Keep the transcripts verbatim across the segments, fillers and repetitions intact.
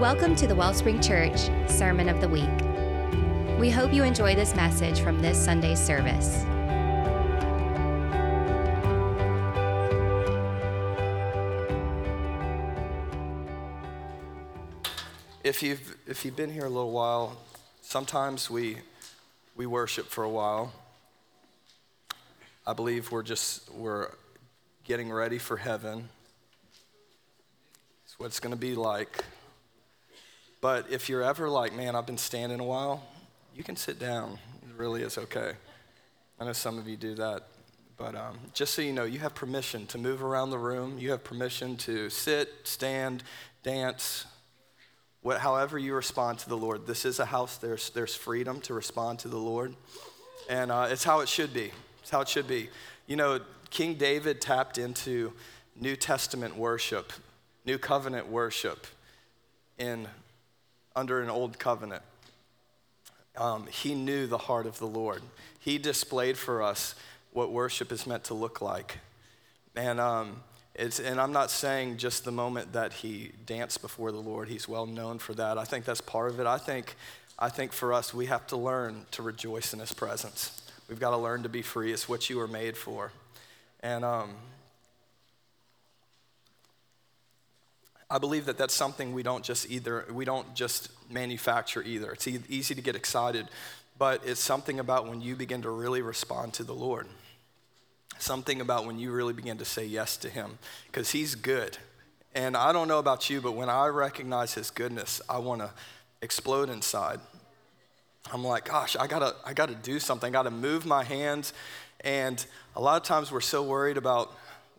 Welcome to the Wellspring Church Sermon of the Week. We hope you enjoy this message from this Sunday's service. If you've if you've been here a little while, sometimes we we worship for a while. I believe we're just we're getting ready for heaven. It's what it's going to be like. But if you're ever like, man, I've been standing a while, you can sit down. It really is okay. I know some of you do that. But um, just so you know, you have permission to move around the room. You have permission to sit, stand, dance, what, however you respond to the Lord. This is a house. There's there's freedom to respond to the Lord. And uh, it's how it should be. It's how it should be. You know, King David tapped into New Testament worship, New Covenant worship in under an old covenant. Um, he knew the heart of the Lord. He displayed for us what worship is meant to look like. And um, it's and I'm not saying just the moment that he danced before the Lord. He's well known for that. I think that's part of it. I think I think for us, we have to learn to rejoice in his presence. We've got to learn to be free. It's what you were made for. And um, I believe that that's something we don't just either, we don't just manufacture either. It's e- easy to get excited, but it's something about when you begin to really respond to the Lord. Something about when you really begin to say yes to him, because he's good. And I don't know about you, but when I recognize his goodness, I want to explode inside. I'm like, gosh, I gotta, I gotta do something. I gotta move my hands. And a lot of times we're so worried about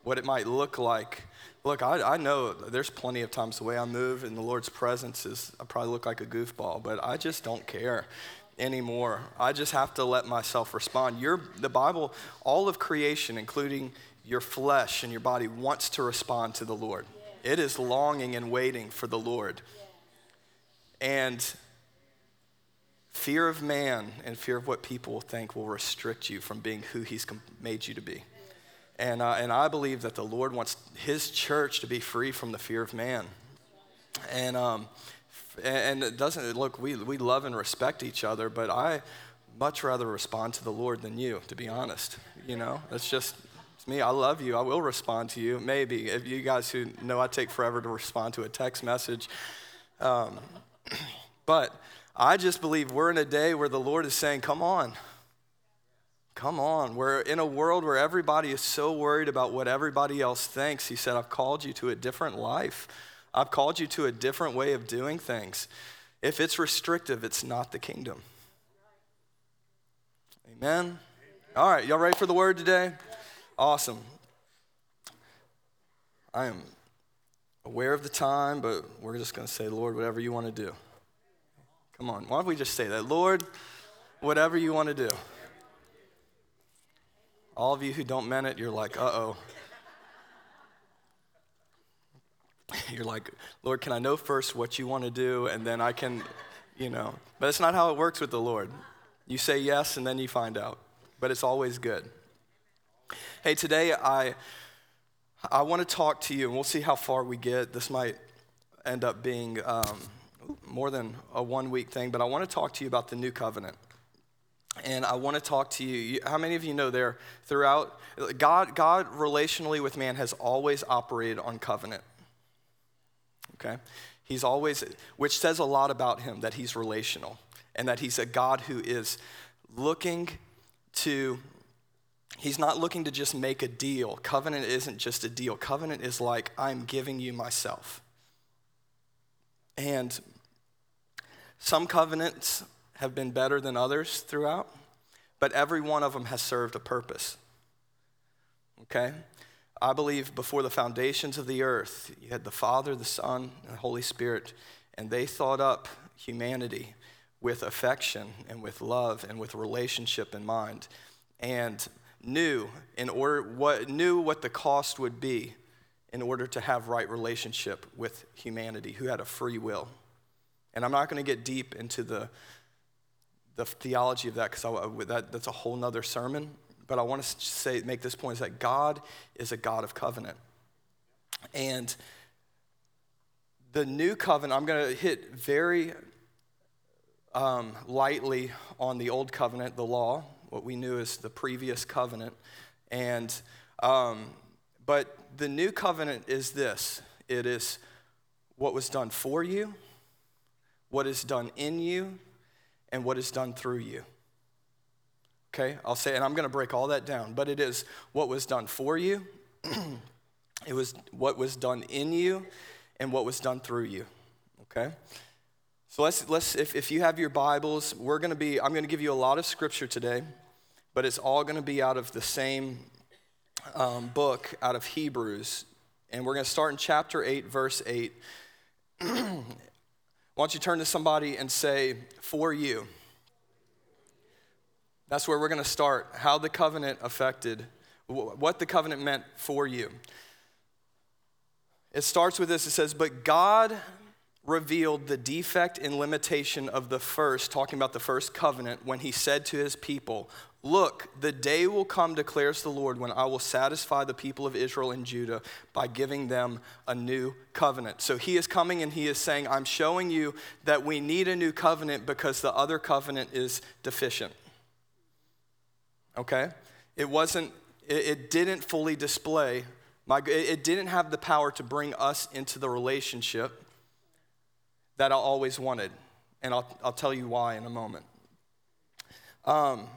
what it might look like. Look, I, I know there's plenty of times the way I move in the Lord's presence is I probably look like a goofball, but I just don't care anymore. I just have to let myself respond. Your, the Bible, all of creation, including your flesh and your body, wants to respond to the Lord. Yeah. It is longing and waiting for the Lord. Yeah. And fear of man and fear of what people will think will restrict you from being who he's made you to be. And uh, and I believe that the Lord wants his church to be free from the fear of man. And um, and it doesn't, look, we, we love and respect each other, but I much rather respond to the Lord than you, to be honest. You know, that's just, it's me. I love you. I will respond to you, maybe. If you guys who know I take forever to respond to a text message. Um, but I just believe we're in a day where the Lord is saying, come on. Come on, we're in a world where everybody is so worried about what everybody else thinks. He said, I've called you to a different life. I've called you to a different way of doing things. If it's restrictive, it's not the kingdom. Amen? Amen. All right, y'all ready for the word today? Awesome. I am aware of the time, but we're just going to say, Lord, whatever you want to do. Come on, why don't we just say that? Lord, whatever you want to do. All of you who don't mean it, you're like, uh-oh. You're like, Lord, can I know first what you want to do, and then I can, you know. But it's not how it works with the Lord. You say yes, and then you find out. But it's always good. Hey, today I I want to talk to you, and we'll see how far we get. This might end up being um, more than a one-week thing, but I want to talk to you about the New Covenant. And I want to talk to you, how many of you know there, throughout, God, God relationally with man has always operated on covenant, okay? He's always, which says a lot about him, that he's relational and that he's a God who is looking to, he's not looking to just make a deal. Covenant isn't just a deal. Covenant is like, I'm giving you myself. And some covenants have been better than others throughout, but every one of them has served a purpose, okay? I believe before the foundations of the earth, you had the Father, the Son, and the Holy Spirit, and they thought up humanity with affection and with love and with relationship in mind, and knew in order what knew what the cost would be in order to have right relationship with humanity who had a free will. And I'm not gonna get deep into the the theology of that, because that, that's a whole nother sermon, but I want to say, make this point, is that God is a God of covenant. And the New Covenant, I'm going to hit very um, lightly on the Old Covenant, the law, what we knew as the previous covenant. And um, but the New Covenant is this. It is what was done for you, what is done in you, and what is done through you. Okay, I'll say, and I'm going to break all that down, but it is what was done for you, it was what was done in you, and what was done through you, okay? So let's, let's. If, if you have your Bibles, we're going to be, I'm going to give you a lot of scripture today, but it's all going to be out of the same um, book, out of Hebrews, and we're going to start in chapter eight, verse eight. Why don't you turn to somebody and say, for you. That's where we're going to start, how the covenant affected, what the covenant meant for you. It starts with this, it says, but God revealed the defect and limitation of the first, talking about the first covenant, when he said to his people, look, the day will come, declares the Lord, when I will satisfy the people of Israel and Judah by giving them a new covenant. So he is coming and he is saying, I'm showing you that we need a new covenant because the other covenant is deficient. Okay, it wasn't, it, it didn't fully display, my, it didn't have the power to bring us into the relationship that I always wanted, and I'll, I'll tell you why in a moment. Um,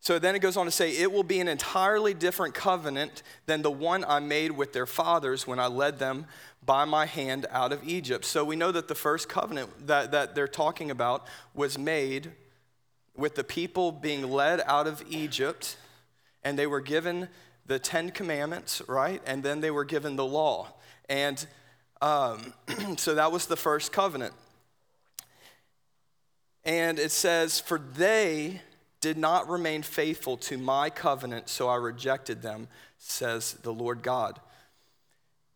so then it goes on to say, it will be an entirely different covenant than the one I made with their fathers when I led them by my hand out of Egypt. So we know that the first covenant that, that they're talking about was made with the people being led out of Egypt, and they were given the Ten Commandments, right? And then they were given the law. And um, so that was the first covenant. And it says, for they did not remain faithful to my covenant, so I rejected them, says the Lord God.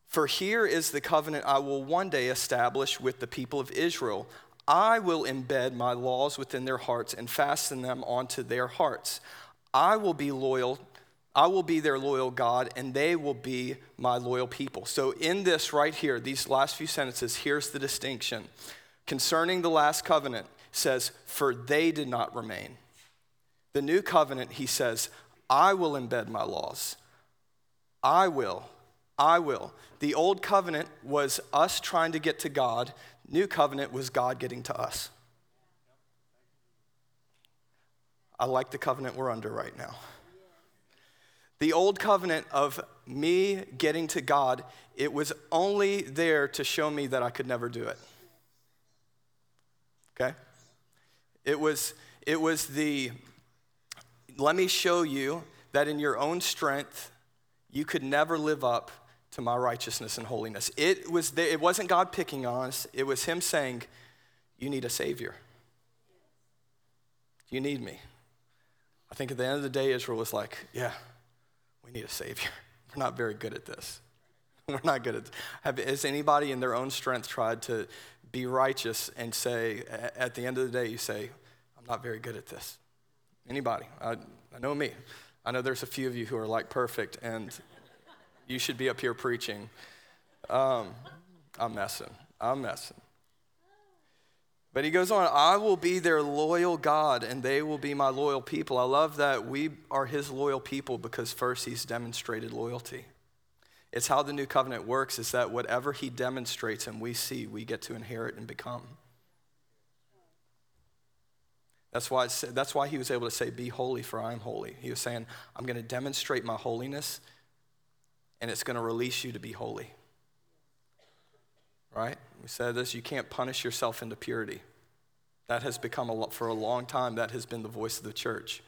For here is the covenant I will one day establish with the people of Israel. I will embed my laws within their hearts and fasten them onto their hearts. I will be loyal. I will be their loyal God, and they will be my loyal people. So in this right here, these last few sentences, here's the distinction. Concerning the last covenant, says, for they did not remain. The new covenant, he says, I will embed my laws. I will. I will. The old covenant was us trying to get to God. New covenant was God getting to us. I like the covenant we're under right now. The old covenant of me getting to God, it was only there to show me that I could never do it. Okay? It was, it was the, let me show you that in your own strength, you could never live up to my righteousness and holiness. It was there, it wasn't God picking on us. It was him saying, you need a savior. You need me. I think at the end of the day, Israel was like, yeah, we need a savior. We're not very good at this. We're not good at this. Have, has anybody in their own strength tried to be righteous and say, at the end of the day, you say, I'm not very good at this? Anybody? I, I know me. I know there's a few of you who are like perfect and you should be up here preaching. Um, I'm messing. I'm messing. But he goes on, I will be their loyal God, and they will be my loyal people. I love that we are his loyal people because first he's demonstrated loyalty. It's how the new covenant works, is that whatever he demonstrates and we see, we get to inherit and become. That's why, it's, that's why he was able to say, be holy for I am holy. He was saying, I'm going to demonstrate my holiness, and it's going to release you to be holy, right? We said this, you can't punish yourself into purity. That has become, a lot, for a long time, that has been the voice of the church.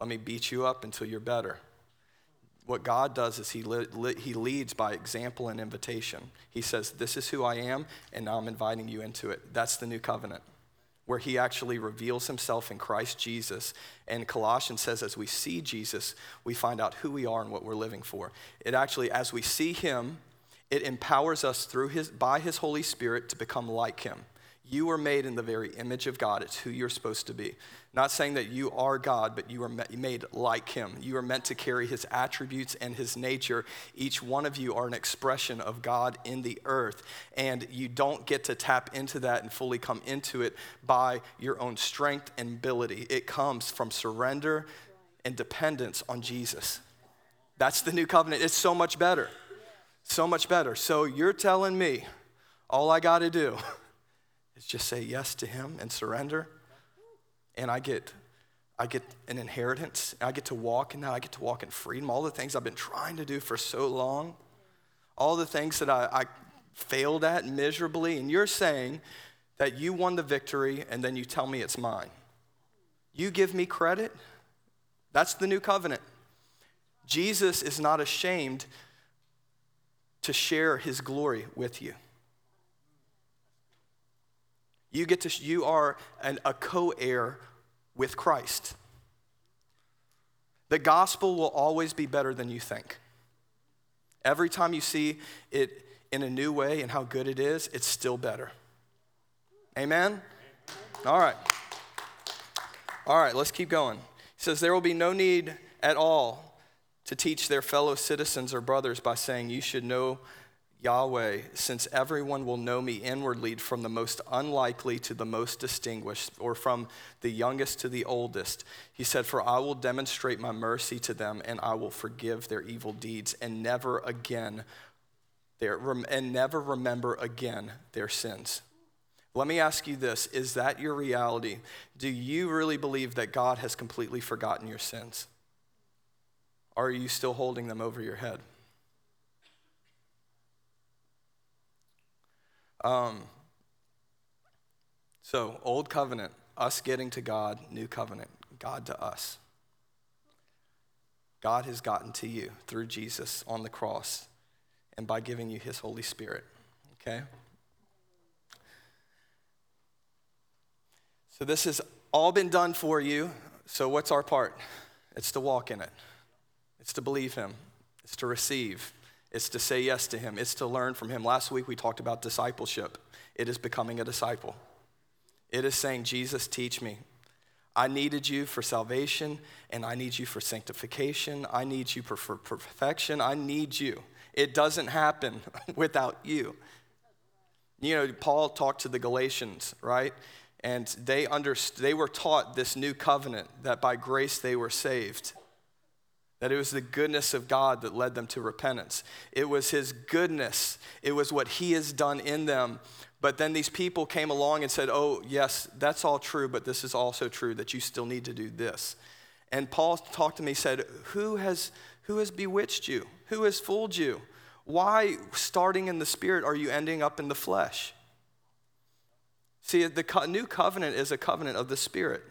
Let me beat you up until you're better. What God does is he, li- li- he leads by example and invitation. He says, this is who I am, and now I'm inviting you into it. That's the new covenant, where he actually reveals himself in Christ Jesus. And Colossians says, as we see Jesus, we find out who we are and what we're living for. It actually, as we see him, it empowers us through his by his Holy Spirit to become like him. You were made in the very image of God. It's who you're supposed to be. Not saying that you are God, but you were made like him. You are meant to carry his attributes and his nature. Each one of you are an expression of God in the earth. And you don't get to tap into that and fully come into it by your own strength and ability. It comes from surrender and dependence on Jesus. That's the new covenant. It's so much better. So much better. So you're telling me all I got to do is just say yes to him and surrender, and I get I get an inheritance, and I get to walk, and now I get to walk in freedom. All the things I've been trying to do for so long, all the things that I, I failed at miserably, and you're saying that you won the victory, and then you tell me it's mine. You give me credit? That's the new covenant. Jesus is not ashamed to share his glory with you. You get to. You are an, a co-heir with Christ. The gospel will always be better than you think. Every time you see it in a new way and how good it is, it's still better. Amen? All right. All right, let's keep going. He says, there will be no need at all to teach their fellow citizens or brothers by saying you should know Yahweh, since everyone will know me inwardly, from the most unlikely to the most distinguished, or from the youngest to the oldest. He said, for I will demonstrate my mercy to them, and I will forgive their evil deeds, and never again their, and never remember again their sins. Let me ask you this, is that your reality? Do you really believe that God has completely forgotten your sins? Or are you still holding them over your head? Um, so, old covenant, us getting to God, new covenant, God to us. God has gotten to you through Jesus on the cross and by giving you his Holy Spirit, okay? So this has all been done for you, so what's our part? It's to walk in it. It's to believe him. It's to receive. It's to say yes to him. It's to learn from him. Last week we talked about discipleship. It is becoming a disciple. It is saying, Jesus, teach me. I needed you for salvation, and I need you for sanctification. I need you for perfection. I need you. It doesn't happen without you. You know, Paul talked to the Galatians, right? And they underst- they were taught this new covenant, that by grace they were saved. That it was the goodness of God that led them to repentance. It was his goodness. It was what he has done in them. But then these people came along and said, oh, yes, that's all true, but this is also true that you still need to do this. And Paul talked to me, said, who has, who has bewitched you? Who has fooled you? Why, starting in the spirit, are you ending up in the flesh? See, the co- new covenant is a covenant of the spirit.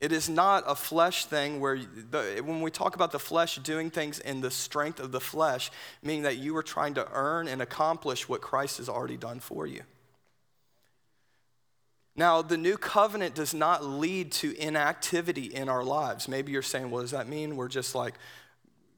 It is not a flesh thing where, the, when we talk about the flesh doing things in the strength of the flesh, meaning that you are trying to earn and accomplish what Christ has already done for you. Now, the new covenant does not lead to inactivity in our lives. Maybe you're saying, well, does that mean we're just like,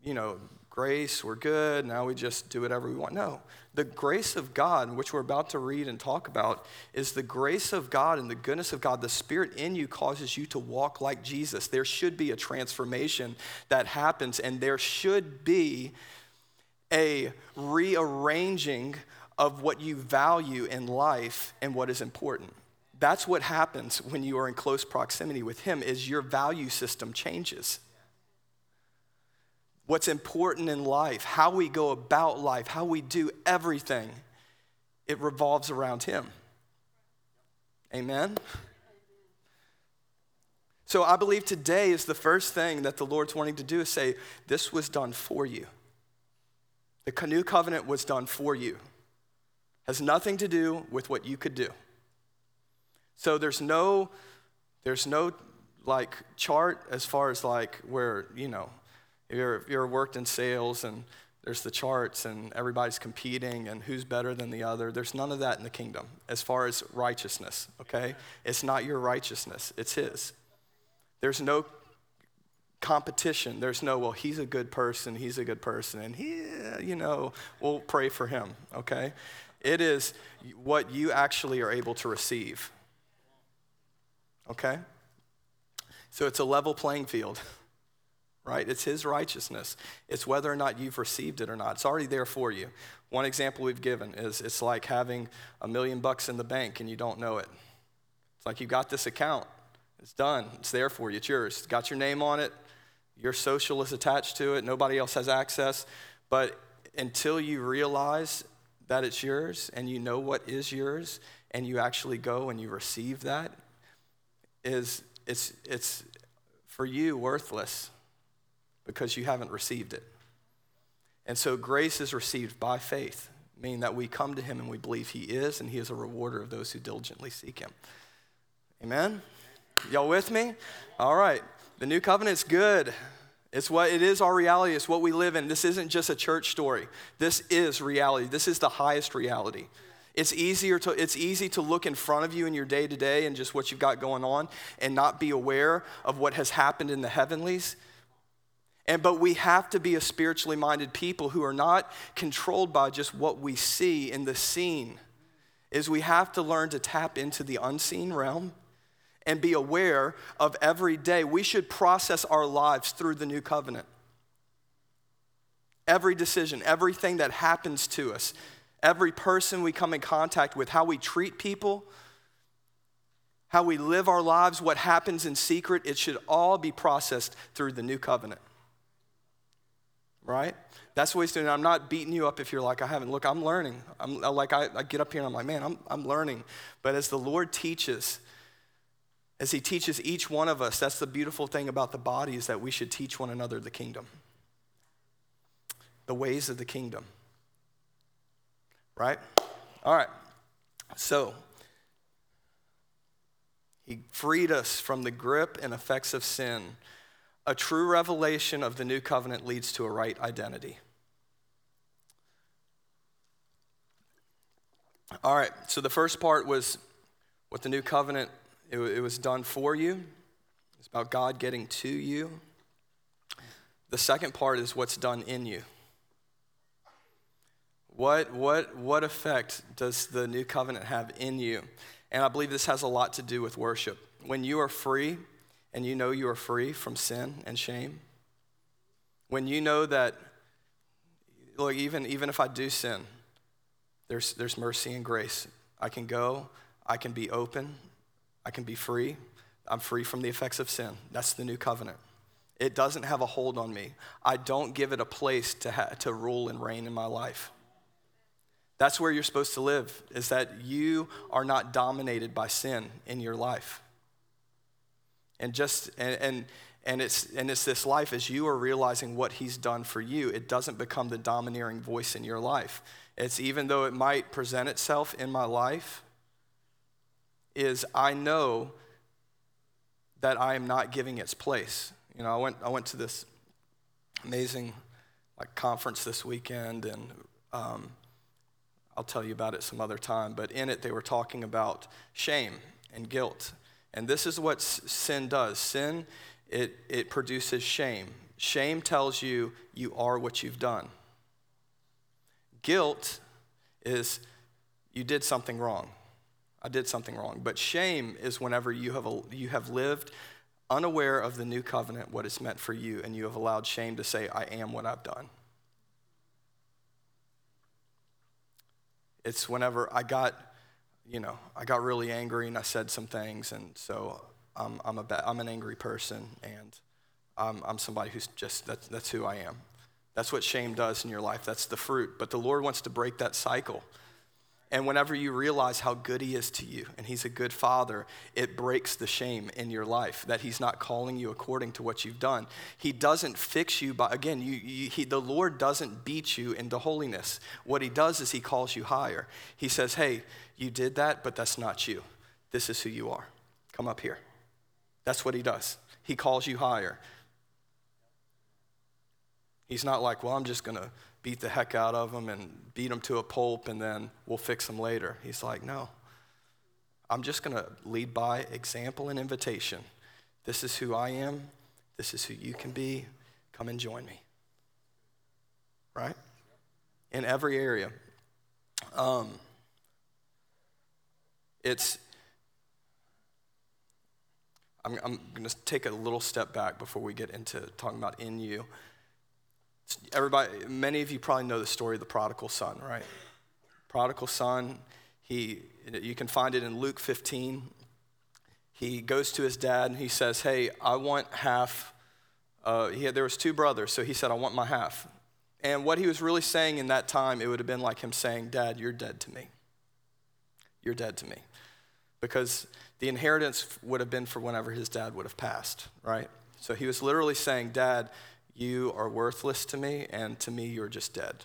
you know, grace, we're good, now we just do whatever we want? No. The grace of God, which we're about to read and talk about, is the grace of God and the goodness of God. The Spirit in you causes you to walk like Jesus. There should be a transformation that happens, and there should be a rearranging of what you value in life and what is important. That's what happens when you are in close proximity with him, is your value system changes. What's important in life, how we go about life, how we do everything, it revolves around him. Amen? So I believe today is the first thing that the Lord's wanting to do is say, this was done for you. The new covenant was done for you. Has nothing to do with what you could do. So there's no, there's no like chart as far as like where, you know, You're, you're worked in sales, and there's the charts, and everybody's competing, and who's better than the other. There's none of that in the kingdom as far as righteousness, okay? It's not your righteousness. It's his. There's no competition. There's no, well, he's a good person, he's a good person, and he, you know, we'll pray for him, okay? It is what you actually are able to receive, okay? So it's a level playing field, right? It's his righteousness. It's whether or not you've received it or not. It's already there for you. One example we've given is it's like having a million bucks in the bank and you don't know it. It's like you got this account. It's done. It's there for you. It's yours. It's got your name on it. Your social is attached to it. Nobody else has access. But until you realize that it's yours and you know what is yours and you actually go and you receive that, is it's it's for you worthless because you haven't received it. And so grace is received by faith, meaning that we come to him and we believe he is, and he is a rewarder of those who diligently seek him. Amen? Y'all with me? All right. The new covenant's good. It's what it is, our reality. It's what we live in. This isn't just a church story. This is reality. This is the highest reality. It's easier to it's easy to look in front of you in your day-to-day and just what you've got going on and not be aware of what has happened in the heavenlies. And but we have to be a spiritually minded people who are not controlled by just what we see in the seen. Is we have to learn to tap into the unseen realm and be aware of every day. We should process our lives through the new covenant. Every decision, everything that happens to us, every person we come in contact with, how we treat people, how we live our lives, what happens in secret, it should all be processed through the new covenant, right? That's what he's doing. I'm not beating you up if you're like, I haven't. Look, I'm learning. I'm like, I, I get up here and I'm like, man, I'm, I'm learning. But as the Lord teaches, as he teaches each one of us, that's the beautiful thing about the body, is that we should teach one another the kingdom, the ways of the kingdom, right? All right, so he freed us from the grip and effects of sin. A true revelation of the new covenant leads to a right identity. All right, so the first part was what the new covenant It was done for you. It's about God getting to you. The second part is what's done in you. What what what effect does the new covenant have in you? And I believe this has a lot to do with worship. When you are free, and you know you are free from sin and shame, when you know that, look, even even if I do sin, there's there's mercy and grace. I can go. I can be open. I can be free. I'm free from the effects of sin. That's the new covenant. It doesn't have a hold on me. I don't give it a place to ha- to rule and reign in my life. That's where you're supposed to live, is that you are not dominated by sin in your life. And just and and, and it's and it's this life, as you are realizing what he's done for you, it doesn't become the domineering voice in your life. It's, even though it might present itself in my life, is I know that I am not giving its place. You know, I went I went to this amazing like conference this weekend, and um, I'll tell you about it some other time, but in it they were talking about shame and guilt. And this is what s- sin does. Sin, it it produces shame. Shame tells you you are what you've done. Guilt is you did something wrong. I did something wrong. But shame is whenever you have a, you have lived unaware of the new covenant, what it's meant for you, and you have allowed shame to say, I am what I've done. It's whenever I got, you know, I got really angry and I said some things, and so I'm I'm a ba- I'm an angry person, and I'm I'm somebody who's just, that's that's who I am. That's what shame does in your life. That's the fruit. But the Lord wants to break that cycle. And whenever you realize how good he is to you, and he's a good father, it breaks the shame in your life that he's not calling you according to what you've done. He doesn't fix you by, again, you, you, he, the Lord doesn't beat you into holiness. What he does is he calls you higher. He says, hey, you did that, but that's not you. This is who you are. Come up here. That's what he does. He calls you higher. He's not like, well, I'm just going to beat the heck out of them and beat them to a pulp and then we'll fix them later. He's like, no, I'm just going to lead by example and invitation. This is who I am. This is who you can be. Come and join me. Right? In every area. Um, it's, I'm, I'm going to take a little step back before we get into talking about in you. Everybody, many of you probably know the story of the prodigal son, right? Prodigal son, he, you can find it in Luke fifteen. He goes to his dad and he says, hey, I want half. Uh, he had, there was two brothers, so he said, I want my half. And what he was really saying in that time, it would have been like him saying, Dad, you're dead to me. You're dead to me. Because the inheritance would have been for whenever his dad would have passed, right? So he was literally saying, Dad, you are worthless to me, and to me you're just dead.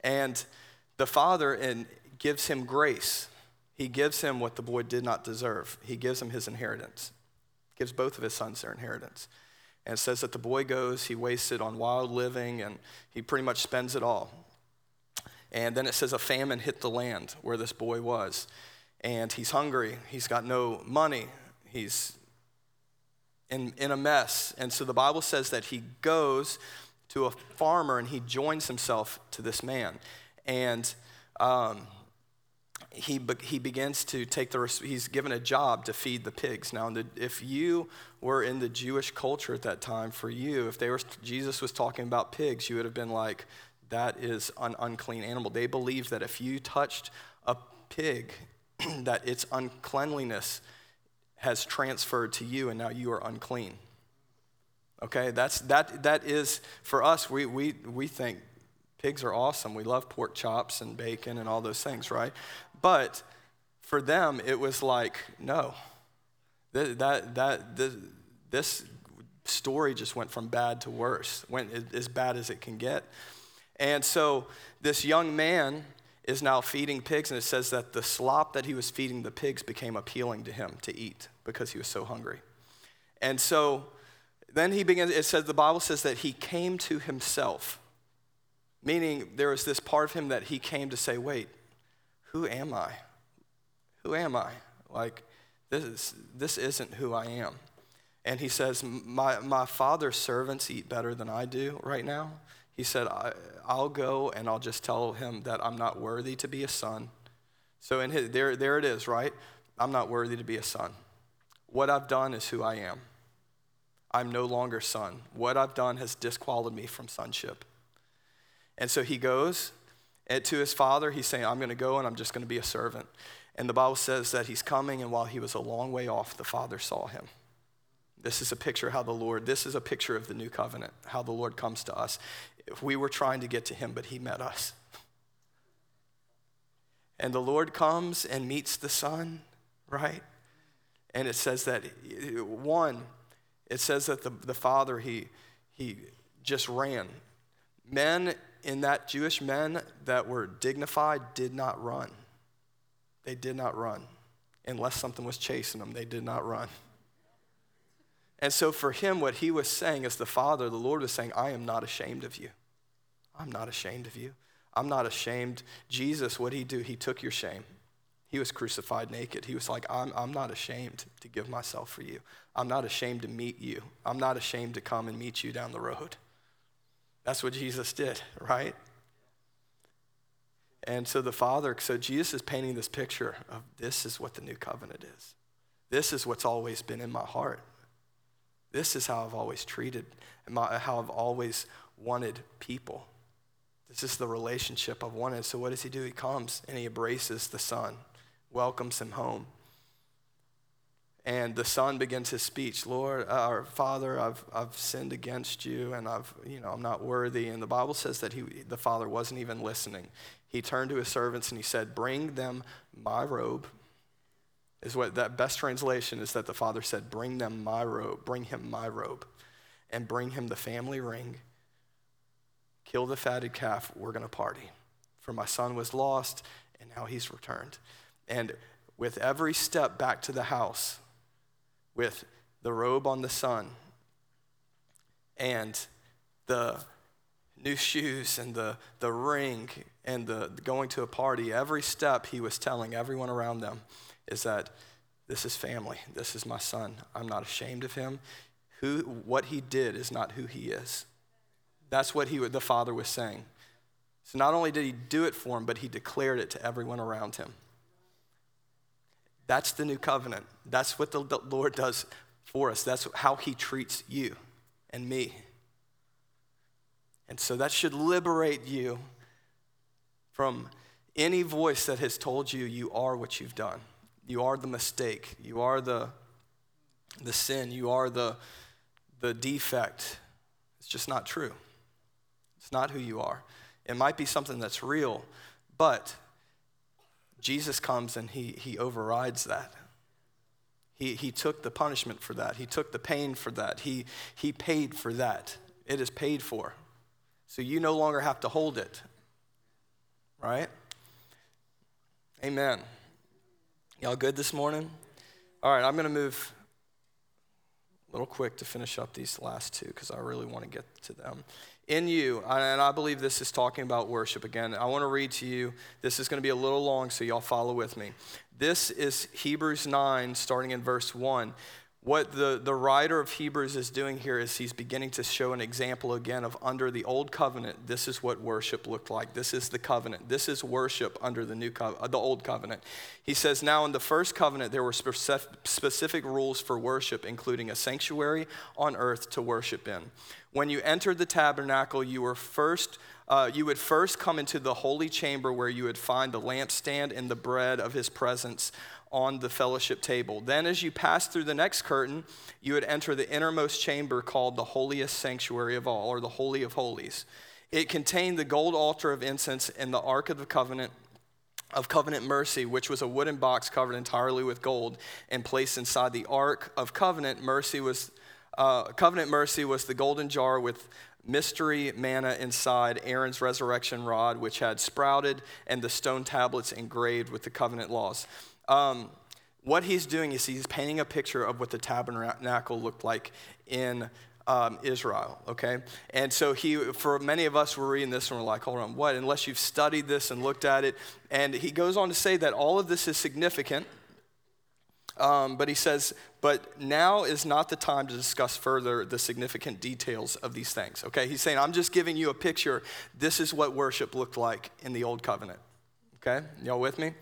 And the father and gives him grace. He gives him what the boy did not deserve. He gives him his inheritance. Gives both of his sons their inheritance. And it says that the boy goes, he wastes it on wild living, and he pretty much spends it all. And then it says a famine hit the land where this boy was. And he's hungry. He's got no money. He's in, in a mess. And so the Bible says that he goes to a farmer, and he joins himself to this man. And um, he be, he begins to take the, he's given a job to feed the pigs. Now, if you were in the Jewish culture at that time, for you, if they were, Jesus was talking about pigs, you would have been like, that is an unclean animal. They believed that if you touched a pig, that its uncleanliness has transferred to you, and now you are unclean. Okay, that's that. That is, for us, we we we think pigs are awesome. We love pork chops and bacon and all those things, right? But for them, it was like, no, that that, that this, this story just went from bad to worse, went as bad as it can get. And so this young man is now feeding pigs, and it says that the slop that he was feeding the pigs became appealing to him to eat because he was so hungry. And so then he begins, it says, the Bible says that he came to himself, meaning there was this part of him that he came to say, wait, who am I? Who am I? Like, this is, this isn't who I am. And he says, my, my father's servants eat better than I do right now. He said, I, I'll go and I'll just tell him that I'm not worthy to be a son. So in his, there, there it is, right? I'm not worthy to be a son. What I've done is who I am. I'm no longer son. What I've done has disqualified me from sonship. And so he goes and to his father. He's saying, I'm going to go and I'm just going to be a servant. And the Bible says that he's coming, and while he was a long way off, the father saw him. This is a picture of how the Lord, this is a picture of the new covenant, how the Lord comes to us. If we were trying to get to him, but he met us. And the Lord comes and meets the son, right? And it says that, one, it says that the, the father, he he just ran. Men in that, Jewish men that were dignified did not run. They did not run. Unless something was chasing them, they did not run. And so for him, what he was saying is the Father, the Lord was saying, I am not ashamed of you. I'm not ashamed of you. I'm not ashamed. Jesus, what did he do? He took your shame. He was crucified naked. He was like, I'm, I'm not ashamed to give myself for you. I'm not ashamed to meet you. I'm not ashamed to come and meet you down the road. That's what Jesus did, right? And so the Father, so Jesus is painting this picture of this is what the new covenant is. This is what's always been in my heart. This is how I've always treated, how I've always wanted people. This is the relationship I've wanted. So what does he do? He comes and he embraces the son, welcomes him home. And the son begins his speech. Lord, our Father, I've I've sinned against you, and I've you know I'm not worthy. And the Bible says that he the father wasn't even listening. He turned to his servants and he said, "Bring them my robe." Is what that best translation is that the father said, bring them my robe, bring him my robe, and bring him the family ring. Kill the fatted calf, we're gonna party. For my son was lost, and now he's returned. And with every step back to the house, with the robe on the son, and the new shoes, and the, the ring, and the going to a party, every step he was telling everyone around them, is that this is family. This is my son. I'm not ashamed of him. Who, what he did is not who he is. That's what he, the Father was saying. So not only did he do it for him, but he declared it to everyone around him. That's the new covenant. That's what the, the Lord does for us. That's how he treats you and me. And so that should liberate you from any voice that has told you you are what you've done. You are the mistake. You are the the sin. You are the the defect. It's just not true. It's not who you are. It might be something that's real, but Jesus comes and he he overrides that. He he took the punishment for that. He took the pain for that. He he paid for that. It is paid for. So you no longer have to hold it. Right? Amen. Y'all good this morning? All right, I'm going to move a little quick to finish up these last two because I really want to get to them. In you, and I believe this is talking about worship again. I want to read to you. This is going to be a little long, so y'all follow with me. This is Hebrews nine, starting in verse one. What the, the writer of Hebrews is doing here is he's beginning to show an example again of under the old covenant, this is what worship looked like. This is the covenant. This is worship under the new co- the old covenant. He says, now in the first covenant, there were spef- specific rules for worship, including a sanctuary on earth to worship in. When you entered the tabernacle, you were first... Uh, you would first come into the holy chamber where you would find the lampstand and the bread of his presence on the fellowship table. Then as you passed through the next curtain, you would enter the innermost chamber called the holiest sanctuary of all, or the Holy of Holies. It contained the gold altar of incense and the Ark of the Covenant of Covenant Mercy, which was a wooden box covered entirely with gold and placed inside the Ark of Covenant Mercy was uh, Covenant Mercy was the golden jar with mystery manna inside, Aaron's resurrection rod, which had sprouted, and the stone tablets engraved with the covenant laws. Um, what he's doing is he's painting a picture of what the tabernacle looked like in um, Israel, okay? And so he, for many of us, we're reading this and we're like, hold on, what? Unless you've studied this and looked at it. And he goes on to say that all of this is significant. Um, but he says, but now is not the time to discuss further the significant details of these things, okay? He's saying, I'm just giving you a picture. This is what worship looked like in the old covenant, okay? Y'all with me?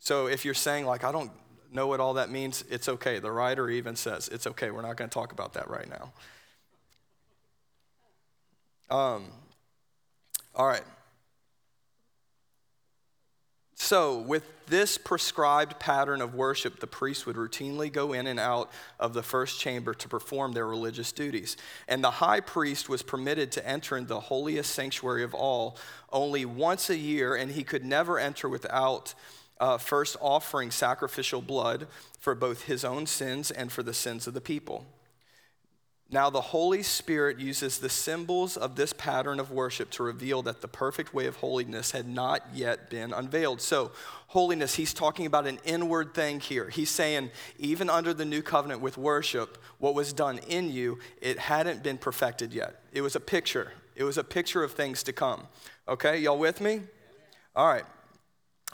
So if you're saying, like, I don't know what all that means, it's okay. The writer even says, it's okay. We're not going to talk about that right now. Um, all right. So with this prescribed pattern of worship, the priests would routinely go in and out of the first chamber to perform their religious duties. And the high priest was permitted to enter in the holiest sanctuary of all only once a year, and he could never enter without uh, first offering sacrificial blood for both his own sins and for the sins of the people. Now the Holy Spirit uses the symbols of this pattern of worship to reveal that the perfect way of holiness had not yet been unveiled. So holiness, he's talking about an inward thing here. He's saying even under the new covenant with worship, what was done in you, it hadn't been perfected yet. It was a picture. It was a picture of things to come. Okay, y'all with me? All right.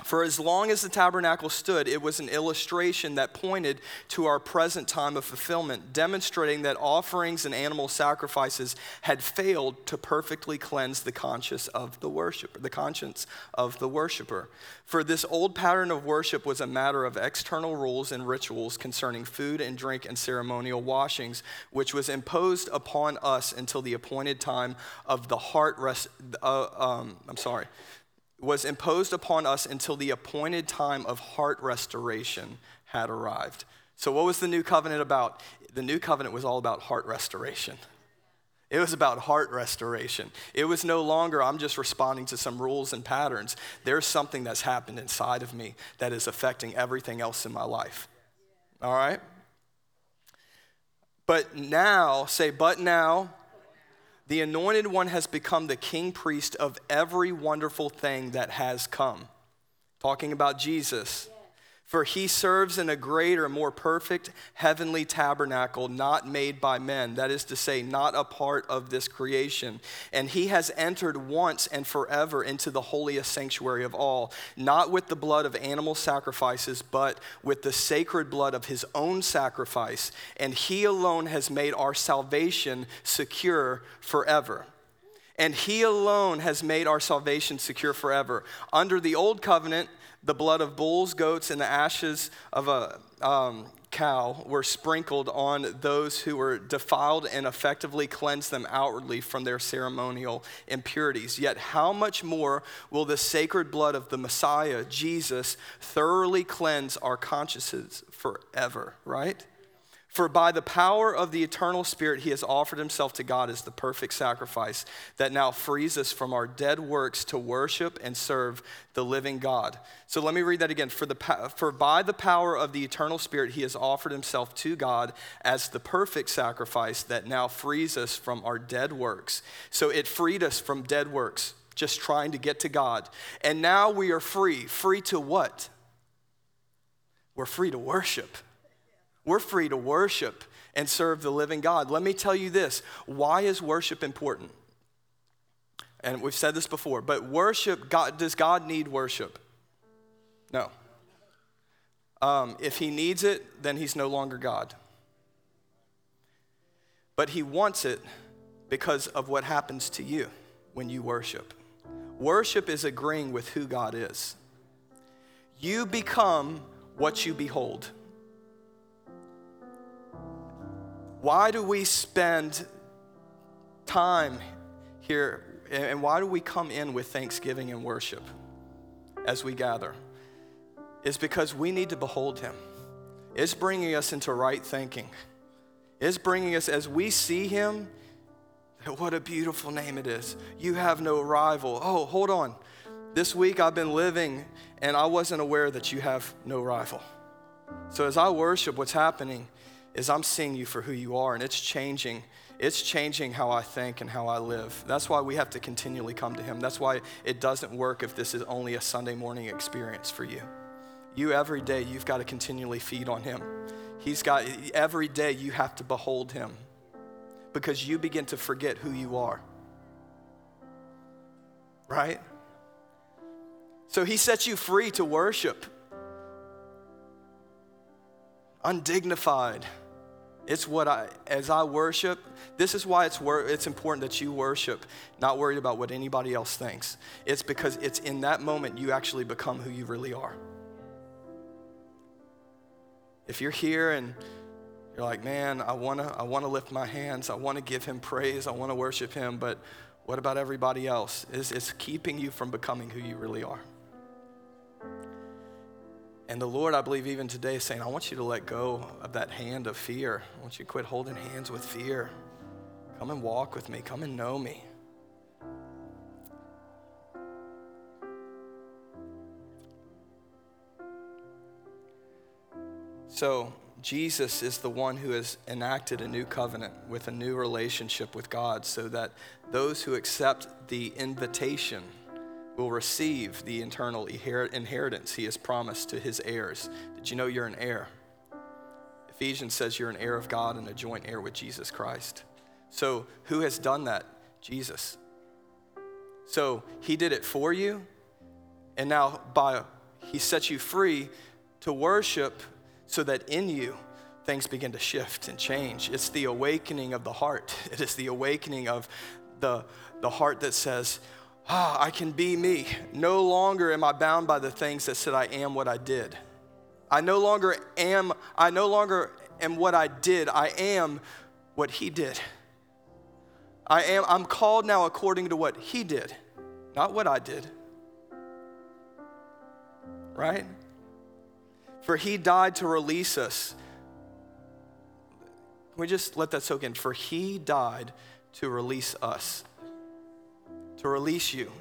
For as long as the tabernacle stood, it was an illustration that pointed to our present time of fulfillment, demonstrating that offerings and animal sacrifices had failed to perfectly cleanse the conscience of the worshiper, the conscience of the worshiper. For this old pattern of worship was a matter of external rules and rituals concerning food and drink and ceremonial washings, which was imposed upon us until the appointed time of the heart rest. Uh, um, I'm sorry. was imposed upon us until the appointed time of heart restoration had arrived. So what was the new covenant about? The new covenant was all about heart restoration. It was about heart restoration. It was no longer, I'm just responding to some rules and patterns. There's something that's happened inside of me that is affecting everything else in my life. All right? But now, say, but now, the anointed one has become the king priest of every wonderful thing that has come. Talking about Jesus. For he serves in a greater, more perfect heavenly tabernacle, not made by men, that is to say, not a part of this creation. And he has entered once and forever into the holiest sanctuary of all, not with the blood of animal sacrifices, but with the sacred blood of his own sacrifice. And he alone has made our salvation secure forever. And he alone has made our salvation secure forever. Under the Old Covenant, the blood of bulls, goats, and the ashes of a um, cow were sprinkled on those who were defiled and effectively cleansed them outwardly from their ceremonial impurities. Yet how much more will the sacred blood of the Messiah, Jesus, thoroughly cleanse our consciences forever, right? For by the power of the eternal Spirit, he has offered himself to God as the perfect sacrifice that now frees us from our dead works to worship and serve the living God. So let me read that again. For, the, for by the power of the eternal Spirit, he has offered himself to God as the perfect sacrifice that now frees us from our dead works. So it freed us from dead works, just trying to get to God. And now we are free. Free to what? We're free to worship. We're free to worship and serve the living God. Let me tell you this. Why is worship important? And we've said this before, but worship, God, does God need worship? No. Um, if he needs it, then he's no longer God. But he wants it because of what happens to you when you worship. Worship is agreeing with who God is. You become what you behold. Why do we spend time here, and why do we come in with thanksgiving and worship as we gather? It's because we need to behold him. It's bringing us into right thinking. It's bringing us, as we see him, what a beautiful name it is. You have no rival. Oh, hold on. This week I've been living, and I wasn't aware that you have no rival. So as I worship, what's happening is I'm seeing you for who you are, and it's changing. It's changing how I think and how I live. That's why we have to continually come to him. That's why it doesn't work if this is only a Sunday morning experience for you. You every day, you've got to continually feed on him. He's got, every day you have to behold him because you begin to forget who you are, right? So he sets you free to worship. Undignified. It's what I, as I worship, this is why it's wor- it's important that you worship, not worried about what anybody else thinks. It's because it's in that moment you actually become who you really are. If you're here and you're like, man, I wanna, I wanna lift my hands, I wanna give him praise, I wanna worship him, but what about everybody else? It's, it's keeping you from becoming who you really are. And the Lord, I believe even today is saying, I want you to let go of that hand of fear. I want you to quit holding hands with fear. Come and walk with me. Come and know me. So Jesus is the one who has enacted a new covenant with a new relationship with God so that those who accept the invitation will receive the eternal inheritance he has promised to his heirs. Did you know you're an heir? Ephesians says you're an heir of God and a joint heir with Jesus Christ. So who has done that? Jesus. So he did it for you, and now by he sets you free to worship so that in you things begin to shift and change. It's the awakening of the heart. It is the awakening of the, the heart that says, ah, I can be me. No longer am I bound by the things that said I am what I did. I no longer am, I no longer am what I did. I am what he did. I am, I'm called now according to what he did, not what I did. Right? For he died to release us. Can we just let that soak in? For he died to release us. To release you.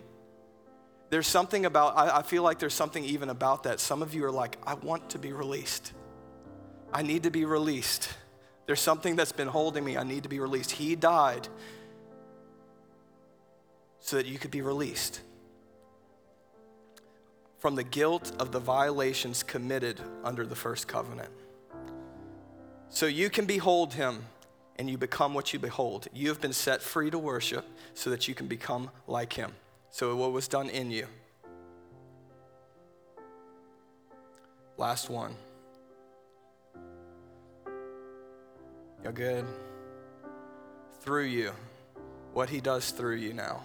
There's something about, I, I feel like there's something even about that. Some of you are like, I want to be released. I need to be released. There's something that's been holding me. I need to be released. He died so that you could be released. from the guilt of the violations committed under the first covenant. So you can behold him and you become what you behold. You have been set free to worship so that you can become like him. So what was done in you. Last one. Y'all good? Through you. What he does through you now.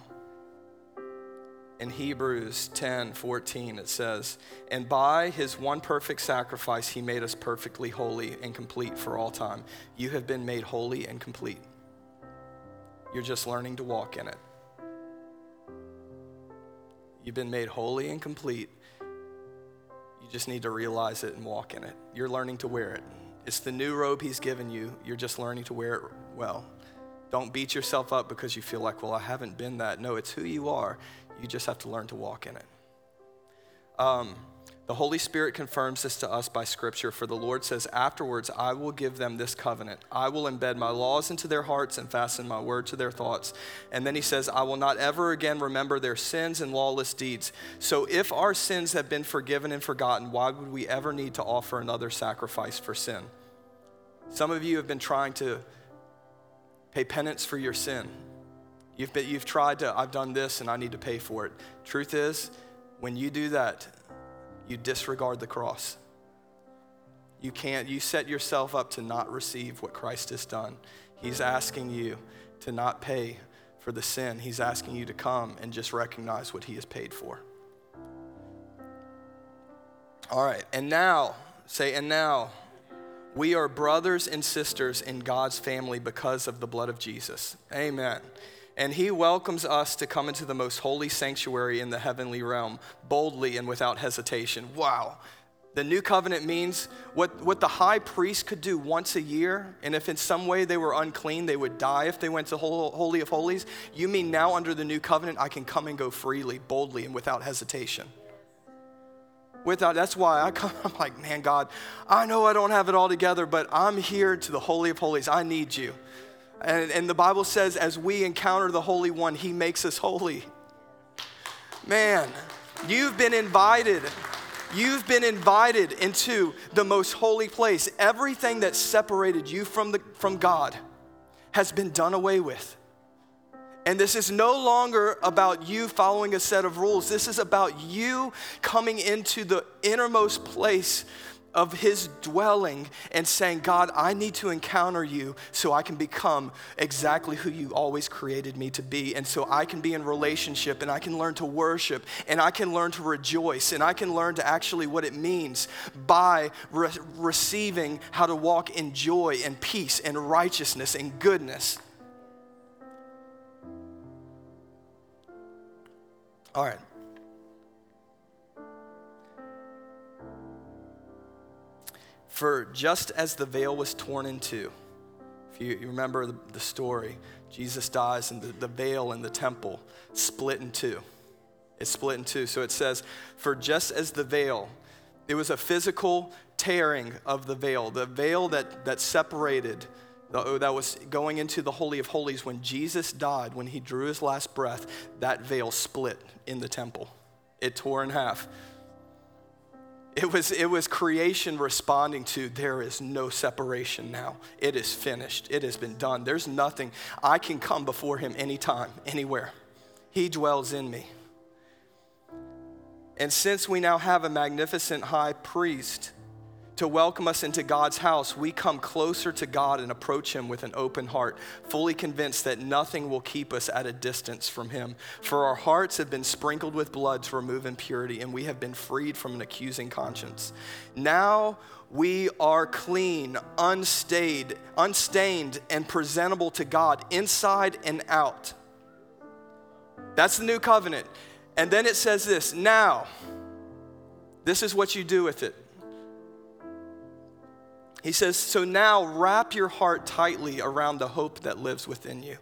In Hebrews ten fourteen, it says, and by his one perfect sacrifice, he made us perfectly holy and complete for all time. You have been made holy and complete. You're just learning to walk in it. You've been made holy and complete. You just need to realize it and walk in it. You're learning to wear it. It's the new robe he's given you. You're just learning to wear it well. Don't beat yourself up because you feel like, well, I haven't been that. No, it's who you are. You just have to learn to walk in it. Um, the Holy Spirit confirms this to us by Scripture, for the Lord says, afterwards, I will give them this covenant. I will embed my laws into their hearts and fasten my word to their thoughts. And then he says, I will not ever again remember their sins and lawless deeds. So if our sins have been forgiven and forgotten, why would we ever need to offer another sacrifice for sin? Some of you have been trying to pay penance for your sin. You've been, you've tried to, I've done this and I need to pay for it. Truth is, when you do that, you disregard the cross. You can't, you set yourself up to not receive what Christ has done. He's asking you to not pay for the sin. He's asking you to come and just recognize what he has paid for. All right, and now, say, and now, we are brothers and sisters in God's family because of the blood of Jesus. Amen. And he welcomes us to come into the most holy sanctuary in the heavenly realm, boldly and without hesitation. Wow. The new covenant means what, what the high priest could do once a year, and if in some way they were unclean, they would die if they went to Holy of Holies. You mean now under the new covenant, I can come and go freely, boldly, and without hesitation. Without, that's why I come, I'm like, man, God, I know I don't have it all together, but I'm here to the Holy of Holies. I need you. And, and the Bible says, as we encounter the Holy One, he makes us holy. Man, you've been invited. You've been invited into the most holy place. Everything that separated you from, the, from God has been done away with. And this is no longer about you following a set of rules. This is about you coming into the innermost place of his dwelling and saying, God, I need to encounter you so I can become exactly who you always created me to be. And so I can be in relationship and I can learn to worship and I can learn to rejoice and I can learn to actually what it means by re- receiving how to walk in joy and peace and righteousness and goodness. All right. For just as the veil was torn in two, if you, you remember the, the story, Jesus dies and the, the veil in the temple split in two. It's split in two. So it says, for just as the veil, it was a physical tearing of the veil, the veil that, that separated, the, that was going into the Holy of Holies. When Jesus died, when he drew his last breath, that veil split in the temple. It tore in half. It was it was creation responding to, there is no separation now. It is finished. It has been done. There's nothing. I can come before him anytime, anywhere. He dwells in me. And since we now have a magnificent high priest to welcome us into God's house, we come closer to God and approach him with an open heart, fully convinced that nothing will keep us at a distance from him. For our hearts have been sprinkled with blood to remove impurity, and we have been freed from an accusing conscience. Now we are clean, unstained, unstained, and presentable to God, inside and out. That's the new covenant. And then it says this, now, this is what you do with it. He says, so now wrap your heart tightly around the hope that lives within you.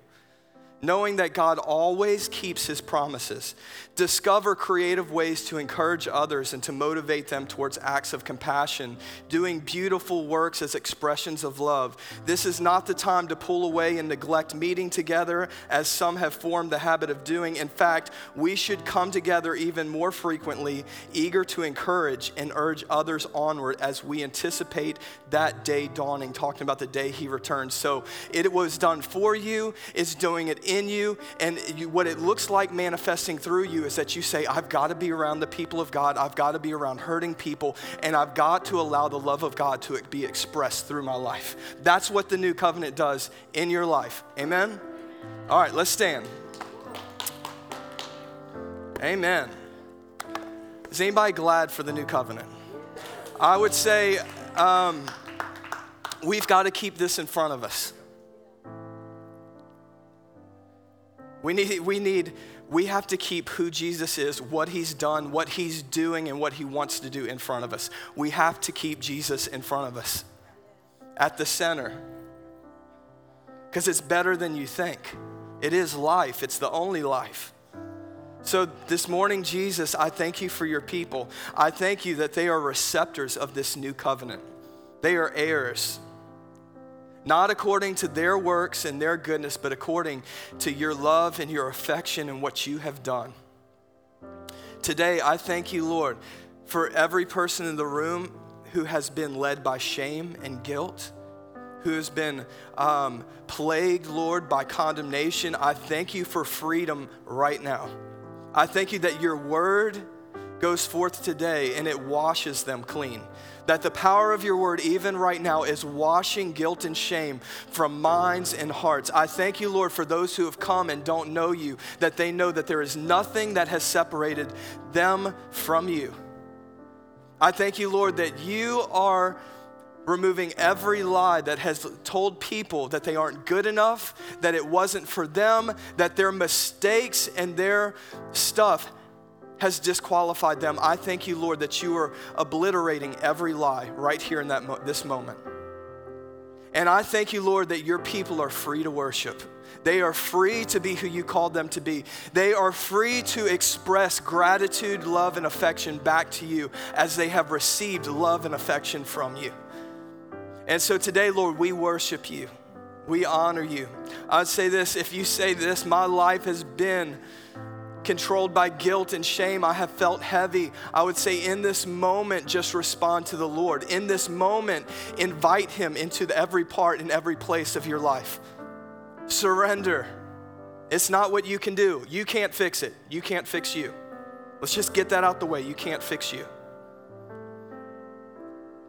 knowing that God always keeps his promises. Discover creative ways to encourage others and to motivate them towards acts of compassion, doing beautiful works as expressions of love. This is not the time to pull away and neglect meeting together, as some have formed the habit of doing. In fact, we should come together even more frequently, eager to encourage and urge others onward as we anticipate that day dawning, talking about the day he returns. So it was done for you, it's doing it in you, and you, what it looks like manifesting through you is that you say, I've got to be around the people of God, I've got to be around hurting people, and I've got to allow the love of God to be expressed through my life. That's what the new covenant does in your life. Amen? All right, let's stand. Amen. Is anybody glad for the new covenant? I would say um, we've got to keep this in front of us. We need, we need, we have to keep who Jesus is, what he's done, what he's doing, and what he wants to do in front of us. We have to keep Jesus in front of us, at the center, because it's better than you think. It is life, it's the only life. So this morning, Jesus, I thank you for your people. I thank you that they are receptors of this new covenant. They are heirs. Not according to their works and their goodness, but according to your love and your affection and what you have done. Today, I thank you, Lord, for every person in the room who has been led by shame and guilt, who has been um, plagued, Lord, by condemnation. I thank you for freedom right now. I thank you that your word goes forth today and it washes them clean. That the power of your word, even right now, is washing guilt and shame from minds and hearts. I thank you, Lord, for those who have come and don't know you, that they know that there is nothing that has separated them from you. I thank you, Lord, that you are removing every lie that has told people that they aren't good enough, that it wasn't for them, that their mistakes and their stuff has disqualified them. I thank you, Lord, that you are obliterating every lie right here in that mo- this moment. And I thank you, Lord, that your people are free to worship. They are free to be who you called them to be. They are free to express gratitude, love, and affection back to you as they have received love and affection from you. And so today, Lord, we worship you. We honor you. I'd say this, if you say this, my life has been controlled by guilt and shame, I have felt heavy. I would say in this moment, just respond to the Lord. In this moment, invite him into the every part and every place of your life. Surrender. It's not what you can do. You can't fix it. You can't fix you. Let's just get that out the way. You can't fix you.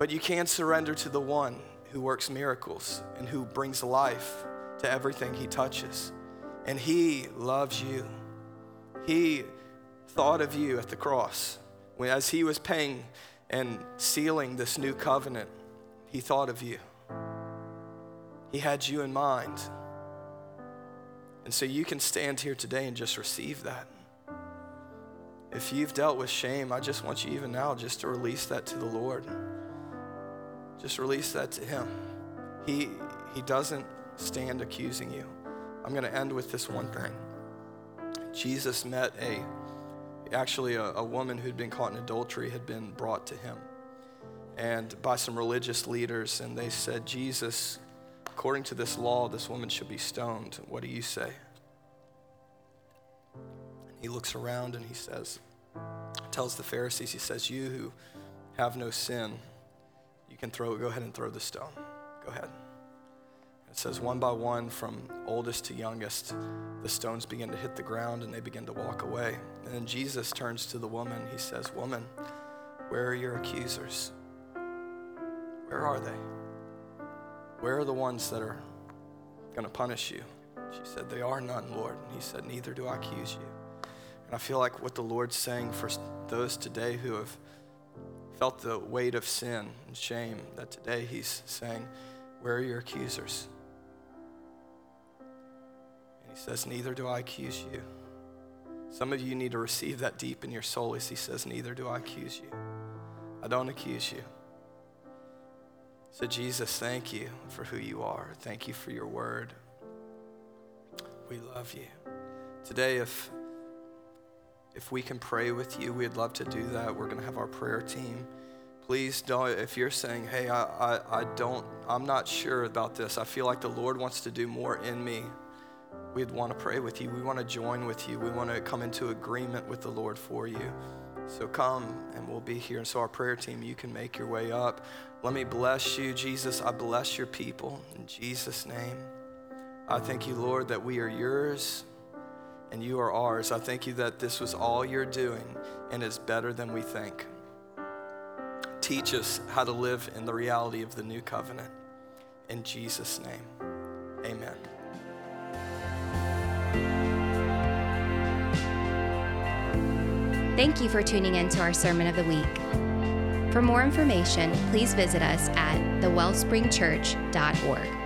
But you can surrender to the one who works miracles and who brings life to everything he touches. And he loves you. He thought of you at the cross. When, as he was paying and sealing this new covenant, he thought of you. He had you in mind. And so you can stand here today and just receive that. If you've dealt with shame, I just want you even now just to release that to the Lord. Just release that to him. He, he doesn't stand accusing you. I'm going to end with this one thing. Jesus met a, actually a, a woman who'd been caught in adultery had been brought to him and by some religious leaders, and they said, Jesus, according to this law, this woman should be stoned. What do you say? And he looks around and he says, tells the Pharisees, he says, you who have no sin, you can throw, go ahead and throw the stone. Go ahead. It says one by one, from oldest to youngest, the stones begin to hit the ground and they begin to walk away. And then Jesus turns to the woman. He says, woman, where are your accusers? Where are they? Where are the ones that are going to punish you? She said, they are none, Lord. And he said, neither do I accuse you. And I feel like what the Lord's saying for those today who have felt the weight of sin and shame, that today he's saying, where are your accusers? He says, neither do I accuse you. Some of you need to receive that deep in your soul as he says, neither do I accuse you. I don't accuse you. So Jesus, thank you for who you are. Thank you for your word. we love you. Today, if if we can pray with you, we'd love to do that. We're going to have our prayer team. Please don't, if you're saying, hey, I, I, I don't, I'm not sure about this. I feel like the Lord wants to do more in me. We'd want to pray with you. We want to join with you. We want to come into agreement with the Lord for you. So come and we'll be here. And so our prayer team, you can make your way up. Let me bless you, Jesus. I bless your people in Jesus' name. I thank you, Lord, that we are yours and you are ours. I thank you that this was all you're doing and it's better than we think. Teach us how to live in the reality of the new covenant. In Jesus' name, amen. Thank you for tuning in to our Sermon of the Week. For more information, please visit us at the wellspring church dot org.